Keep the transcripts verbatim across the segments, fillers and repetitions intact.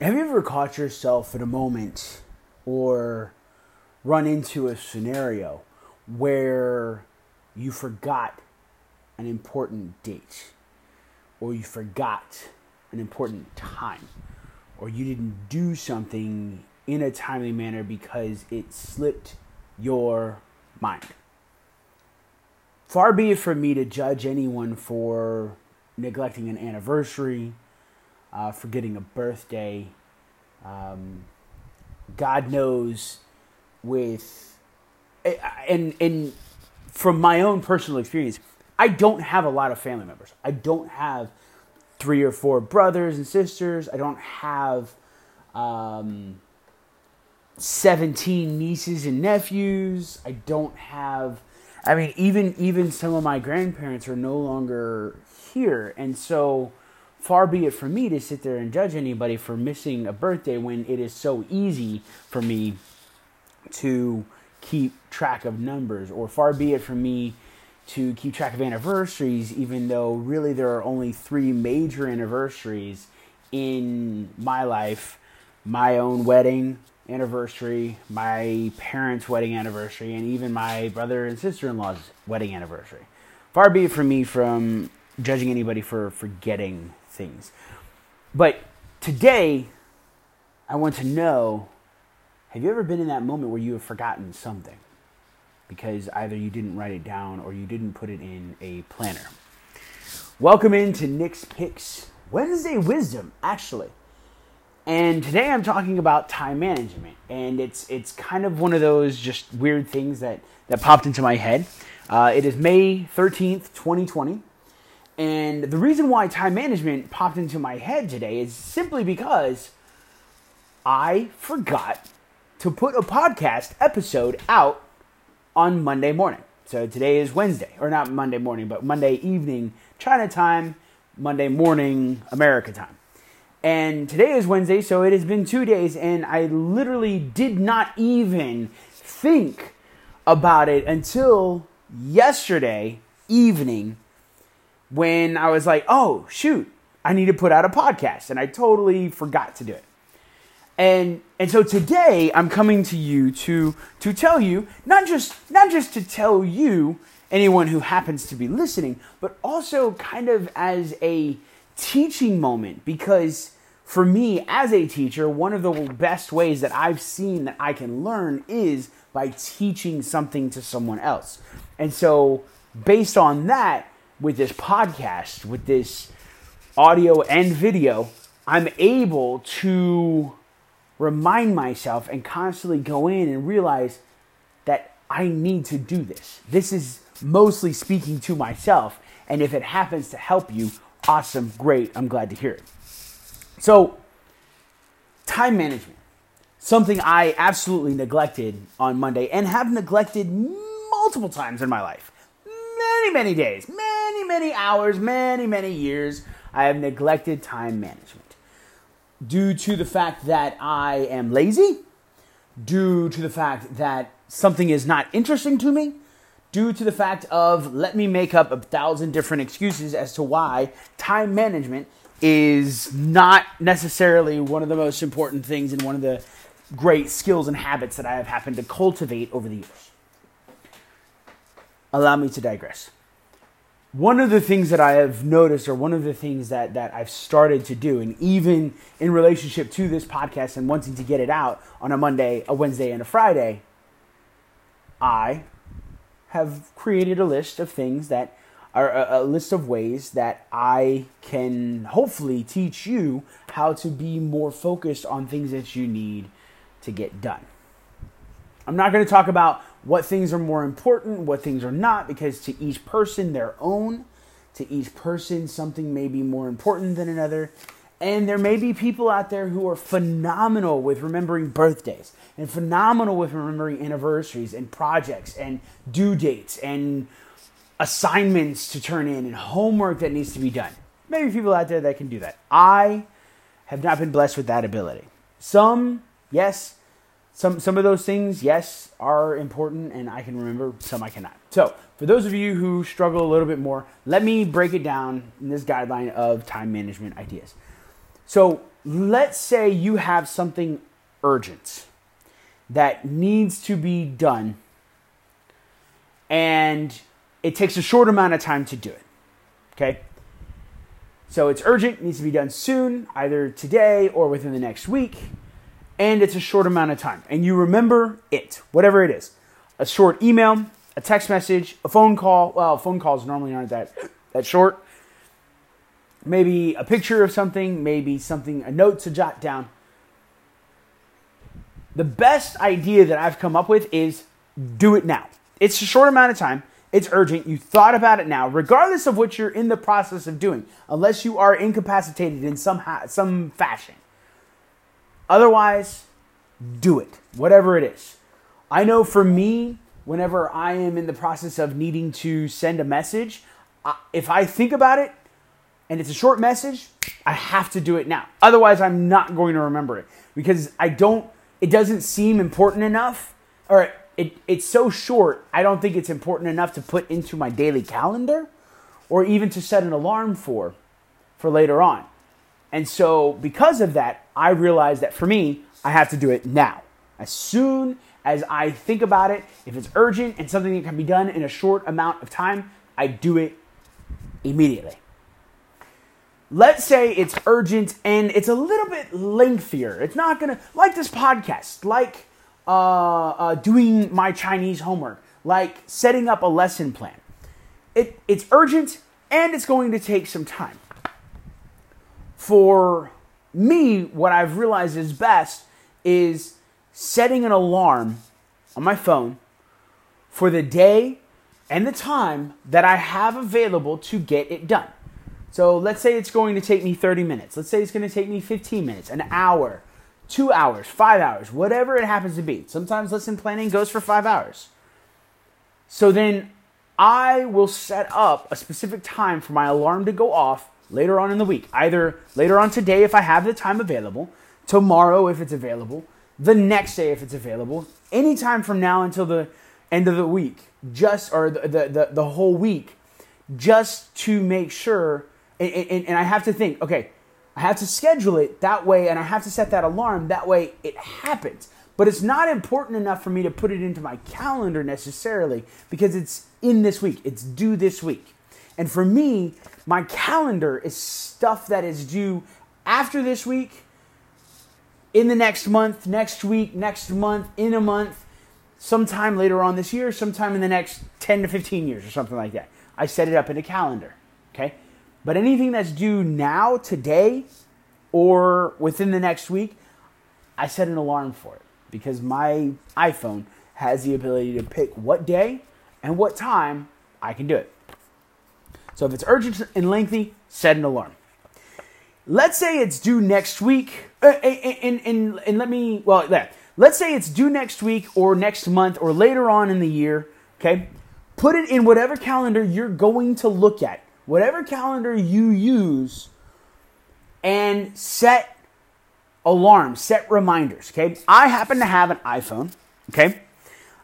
Have you ever caught yourself in a moment or run into a scenario where you forgot an important date, or you forgot an important time, or you didn't do something in a timely manner because it slipped your mind? Far be it from me to judge anyone for neglecting an anniversary, Uh, forgetting a birthday. Um, God knows with, and, and from my own personal experience, I don't have a lot of family members. I don't have three or four brothers and sisters. I don't have um, seventeen nieces and nephews. I don't have, I mean, even, even some of my grandparents are no longer here. And so, far be it from me to sit there and judge anybody for missing a birthday when it is so easy for me to keep track of numbers, or far be it from me to keep track of anniversaries, even though really there are only three major anniversaries in my life: my own wedding anniversary, my parents' wedding anniversary, and even my brother and sister-in-law's wedding anniversary. Far be it from me from judging anybody for forgetting things. But today, I want to know, have you ever been in that moment where you have forgotten something? Because either you didn't write it down or you didn't put it in a planner. Welcome into Nick's Picks Wednesday Wisdom, actually. And today I'm talking about time management. And it's it's kind of one of those just weird things that, that popped into my head. Uh, it is May thirteenth, twenty twenty. And the reason why time management popped into my head today is simply because I forgot to put a podcast episode out on Monday morning. So today is Wednesday, or not Monday morning, but Monday evening China time, Monday morning America time. And today is Wednesday, so it has been two days, and I literally did not even think about it until yesterday evening, when I was like, oh, shoot, I need to put out a podcast. And I totally forgot to do it. And and so today I'm coming to you to to tell you, not just not just to tell you, anyone who happens to be listening, but also kind of as a teaching moment. Because for me as a teacher, one of the best ways that I've seen that I can learn is by teaching something to someone else. And so based on that, with this podcast, with this audio and video, I'm able to remind myself and constantly go in and realize that I need to do this. This is mostly speaking to myself. And if it happens to help you, awesome, great, I'm glad to hear it. So, time management, something I absolutely neglected on Monday and have neglected multiple times in my life. Many, many days, many, many hours, many, many years, I have neglected time management due to the fact that I am lazy, due to the fact that something is not interesting to me, due to the fact of let me make up a thousand different excuses as to why time management is not necessarily one of the most important things and one of the great skills and habits that I have happened to cultivate over the years. Allow me to digress. One of the things that I have noticed, or one of the things that, that I've started to do, and even in relationship to this podcast and wanting to get it out on a Monday, a Wednesday, and a Friday, I have created a list of things that are a, a list of ways that I can hopefully teach you how to be more focused on things that you need to get done. I'm not going to talk about what things are more important, what things are not, because to each person their own. To each person, something may be more important than another. And there may be people out there who are phenomenal with remembering birthdays and phenomenal with remembering anniversaries and projects and due dates and assignments to turn in and homework that needs to be done. Maybe people out there that can do that. I have not been blessed with that ability. Some, yes. Some some of those things, yes, are important and I can remember, some I cannot. So for those of you who struggle a little bit more, let me break it down in this guideline of time management ideas. So let's say you have something urgent that needs to be done, and it takes a short amount of time to do it, okay? So it's urgent, needs to be done soon, either today or within the next week, and it's a short amount of time. And you remember it, whatever it is. A short email, a text message, a phone call. Well, phone calls normally aren't that, that short. Maybe a picture of something, maybe something, a note to jot down. The best idea that I've come up with is do it now. It's a short amount of time. It's urgent. You thought about it now, regardless of what you're in the process of doing, unless you are incapacitated in some ha- some fashion. Otherwise, do it, whatever it is. I know for me, whenever I am in the process of needing to send a message, I, if I think about it and it's a short message, I have to do it now. Otherwise, I'm not going to remember it because I don't. It doesn't seem important enough, or It, it's so short, I don't think it's important enough to put into my daily calendar or even to set an alarm for, for later on. And so because of that, I realized that for me, I have to do it now. As soon as I think about it, if it's urgent and something that can be done in a short amount of time, I do it immediately. Let's say it's urgent and it's a little bit lengthier. It's not going to, like this podcast, like Uh, uh, doing my Chinese homework, like setting up a lesson plan. It, it's urgent and it's going to take some time. For me, what I've realized is best is setting an alarm on my phone for the day and the time that I have available to get it done. So let's say it's going to take me thirty minutes. Let's say it's going to take me fifteen minutes, an hour, two hours, five hours, whatever it happens to be. Sometimes lesson planning goes for five hours. So then I will set up a specific time for my alarm to go off later on in the week, either later on today if I have the time available, tomorrow if it's available, the next day if it's available, any time from now until the end of the week, just or the the, the, the whole week, just to make sure, and, and, and I have to think, okay, I have to schedule it that way, and I have to set that alarm. That way it happens. But it's not important enough for me to put it into my calendar necessarily because it's in this week. It's due this week. And for me, my calendar is stuff that is due after this week, in the next month, next week, next month, in a month, sometime later on this year, sometime in the next ten to fifteen years or something like that. I set it up in a calendar, okay? But anything that's due now, today, or within the next week, I set an alarm for it because my iPhone has the ability to pick what day and what time I can do it. So if it's urgent and lengthy, set an alarm. Let's say it's due next week, and, and, and, and let me, well, let's say it's due next week or next month or later on in the year, okay? Put it in whatever calendar you're going to look at. Whatever calendar you use, and set alarms, set reminders, okay? I happen to have an iPhone, okay?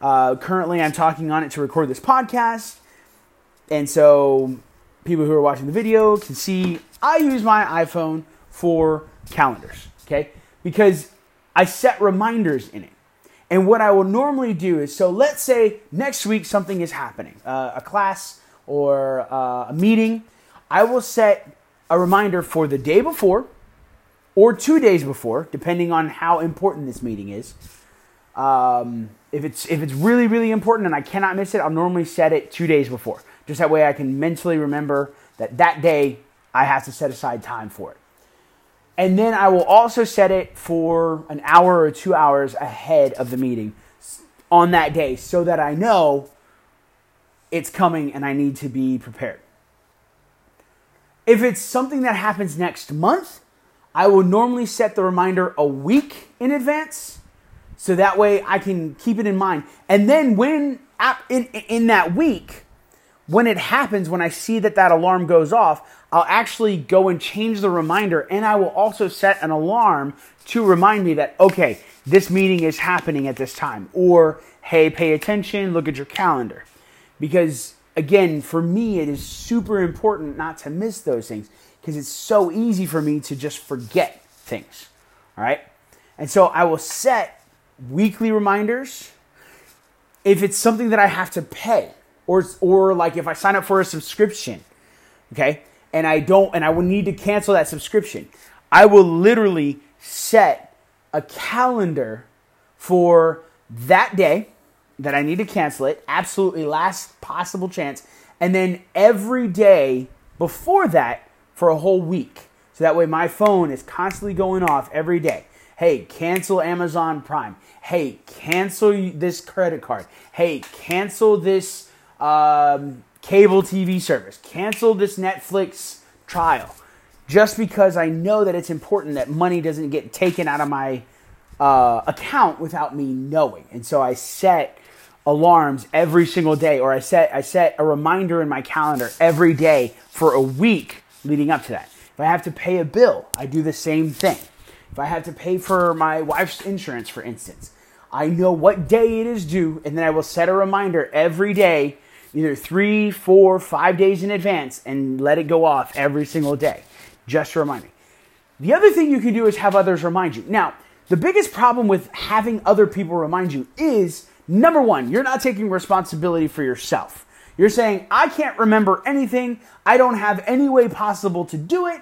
Uh, currently, I'm talking on it to record this podcast, and so people who are watching the video can see I use my iPhone for calendars, okay? Because I set reminders in it. And what I will normally do is, so let's say next week something is happening, uh, a class or uh, a meeting, I will set a reminder for the day before or two days before, depending on how important this meeting is. Um, if it's if it's really, really important and I cannot miss it, I'll normally set it two days before. Just that way I can mentally remember that that day I have to set aside time for it. And then I will also set it for an hour or two hours ahead of the meeting on that day so that I know it's coming and I need to be prepared. If it's something that happens next month, I will normally set the reminder a week in advance. So that way I can keep it in mind. And then when in, in that week, when it happens, when I see that that alarm goes off, I'll actually go and change the reminder. And I will also set an alarm to remind me that, okay, this meeting is happening at this time. Or, hey, pay attention, look at your calendar. Because, again, for me, it is super important not to miss those things. because it's so easy for me to just forget things, all right? And so I will set weekly reminders if it's something that I have to pay, or or like if I sign up for a subscription, okay? And I don't, and I will need to cancel that subscription. I will literally set a calendar for that day that I need to cancel it, absolutely last possible chance, and then every day before that for a whole week. So that way my phone is constantly going off every day. Hey, cancel Amazon Prime. Hey, cancel this credit card. Hey, cancel this um, cable T V service. Cancel this Netflix trial. Just because I know that it's important that money doesn't get taken out of my uh, account without me knowing. And so I set alarms every single day, or I set I set a reminder in my calendar every day for a week leading up to that. If I have to pay a bill, I do the same thing. If I have to pay for my wife's insurance, for instance, I know what day it is due, and then I will set a reminder every day, either three, four, five days in advance, and let it go off every single day, just to remind me. The other thing you can do is have others remind you. Now, the biggest problem with having other people remind you is, number one, you're not taking responsibility for yourself. You're saying, I can't remember anything. I don't have any way possible to do it.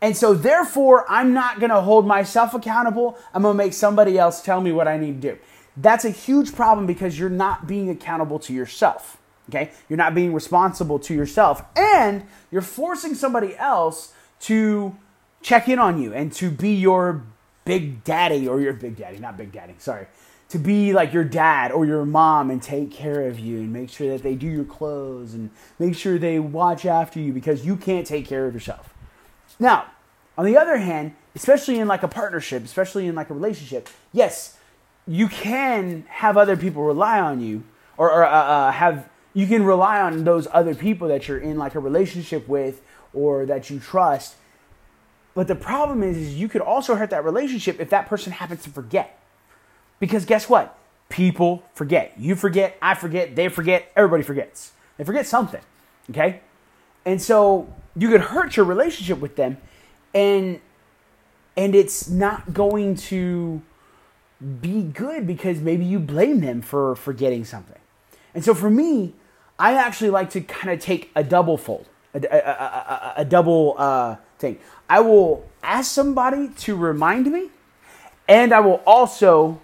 And so therefore, I'm not going to hold myself accountable. I'm going to make somebody else tell me what I need to do. That's a huge problem because you're not being accountable to yourself. Okay? You're not being responsible to yourself. And you're forcing somebody else to check in on you and to be your big daddy or your big daddy, not big daddy, sorry. To be like your dad or your mom and take care of you and make sure that they do your clothes and make sure they watch after you because you can't take care of yourself. Now, on the other hand, especially in like a partnership, especially in like a relationship, yes, you can have other people rely on you, or, or uh, have you can rely on those other people that you're in like a relationship with or that you trust. But the problem is, is you could also hurt that relationship if that person happens to forget. Because guess what? People forget. You forget, I forget, they forget, everybody forgets. They forget something, okay? And so you could hurt your relationship with them. And and it's not going to be good because maybe you blame them for forgetting something. And so for me, I actually like to kind of take a double fold, a, a, a, a, a double uh, thing. I will ask somebody to remind me, and I will also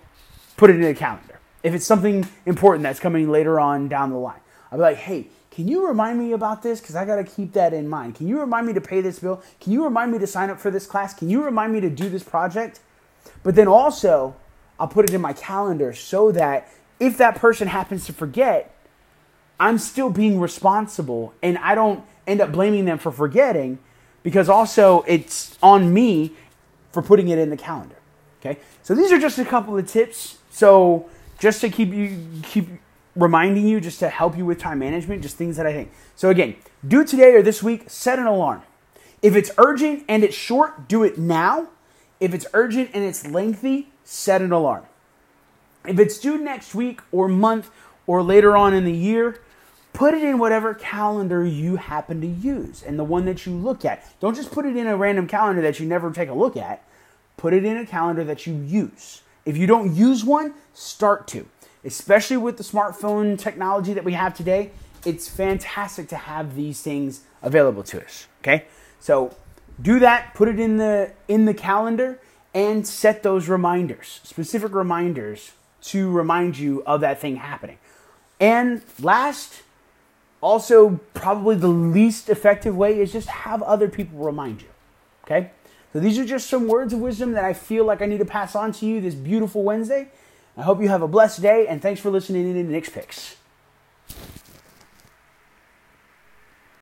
put it in a calendar. If it's something important that's coming later on down the line, I'll be like, hey, can you remind me about this? Because I got to keep that in mind. Can you remind me to pay this bill? Can you remind me to sign up for this class? Can you remind me to do this project? But then also, I'll put it in my calendar so that if that person happens to forget, I'm still being responsible and I don't end up blaming them for forgetting, because also it's on me for putting it in the calendar. Okay? So these are just a couple of tips. So just to keep you keep reminding you, just to help you with time management, just things that I think. So again, do today or this week, set an alarm. If it's urgent and it's short, do it now. If it's urgent and it's lengthy, set an alarm. If it's due next week or month or later on in the year, put it in whatever calendar you happen to use and the one that you look at. Don't just put it in a random calendar that you never take a look at. Put it in a calendar that you use. If you don't use one, start to. Especially with the smartphone technology that we have today, it's fantastic to have these things available to us, okay? So do that, put it in the in the calendar, and set those reminders, specific reminders to remind you of that thing happening. And last, also probably the least effective way, is just have other people remind you, okay? So these are just some words of wisdom that I feel like I need to pass on to you this beautiful Wednesday. I hope you have a blessed day, and thanks for listening in to Nick's Picks.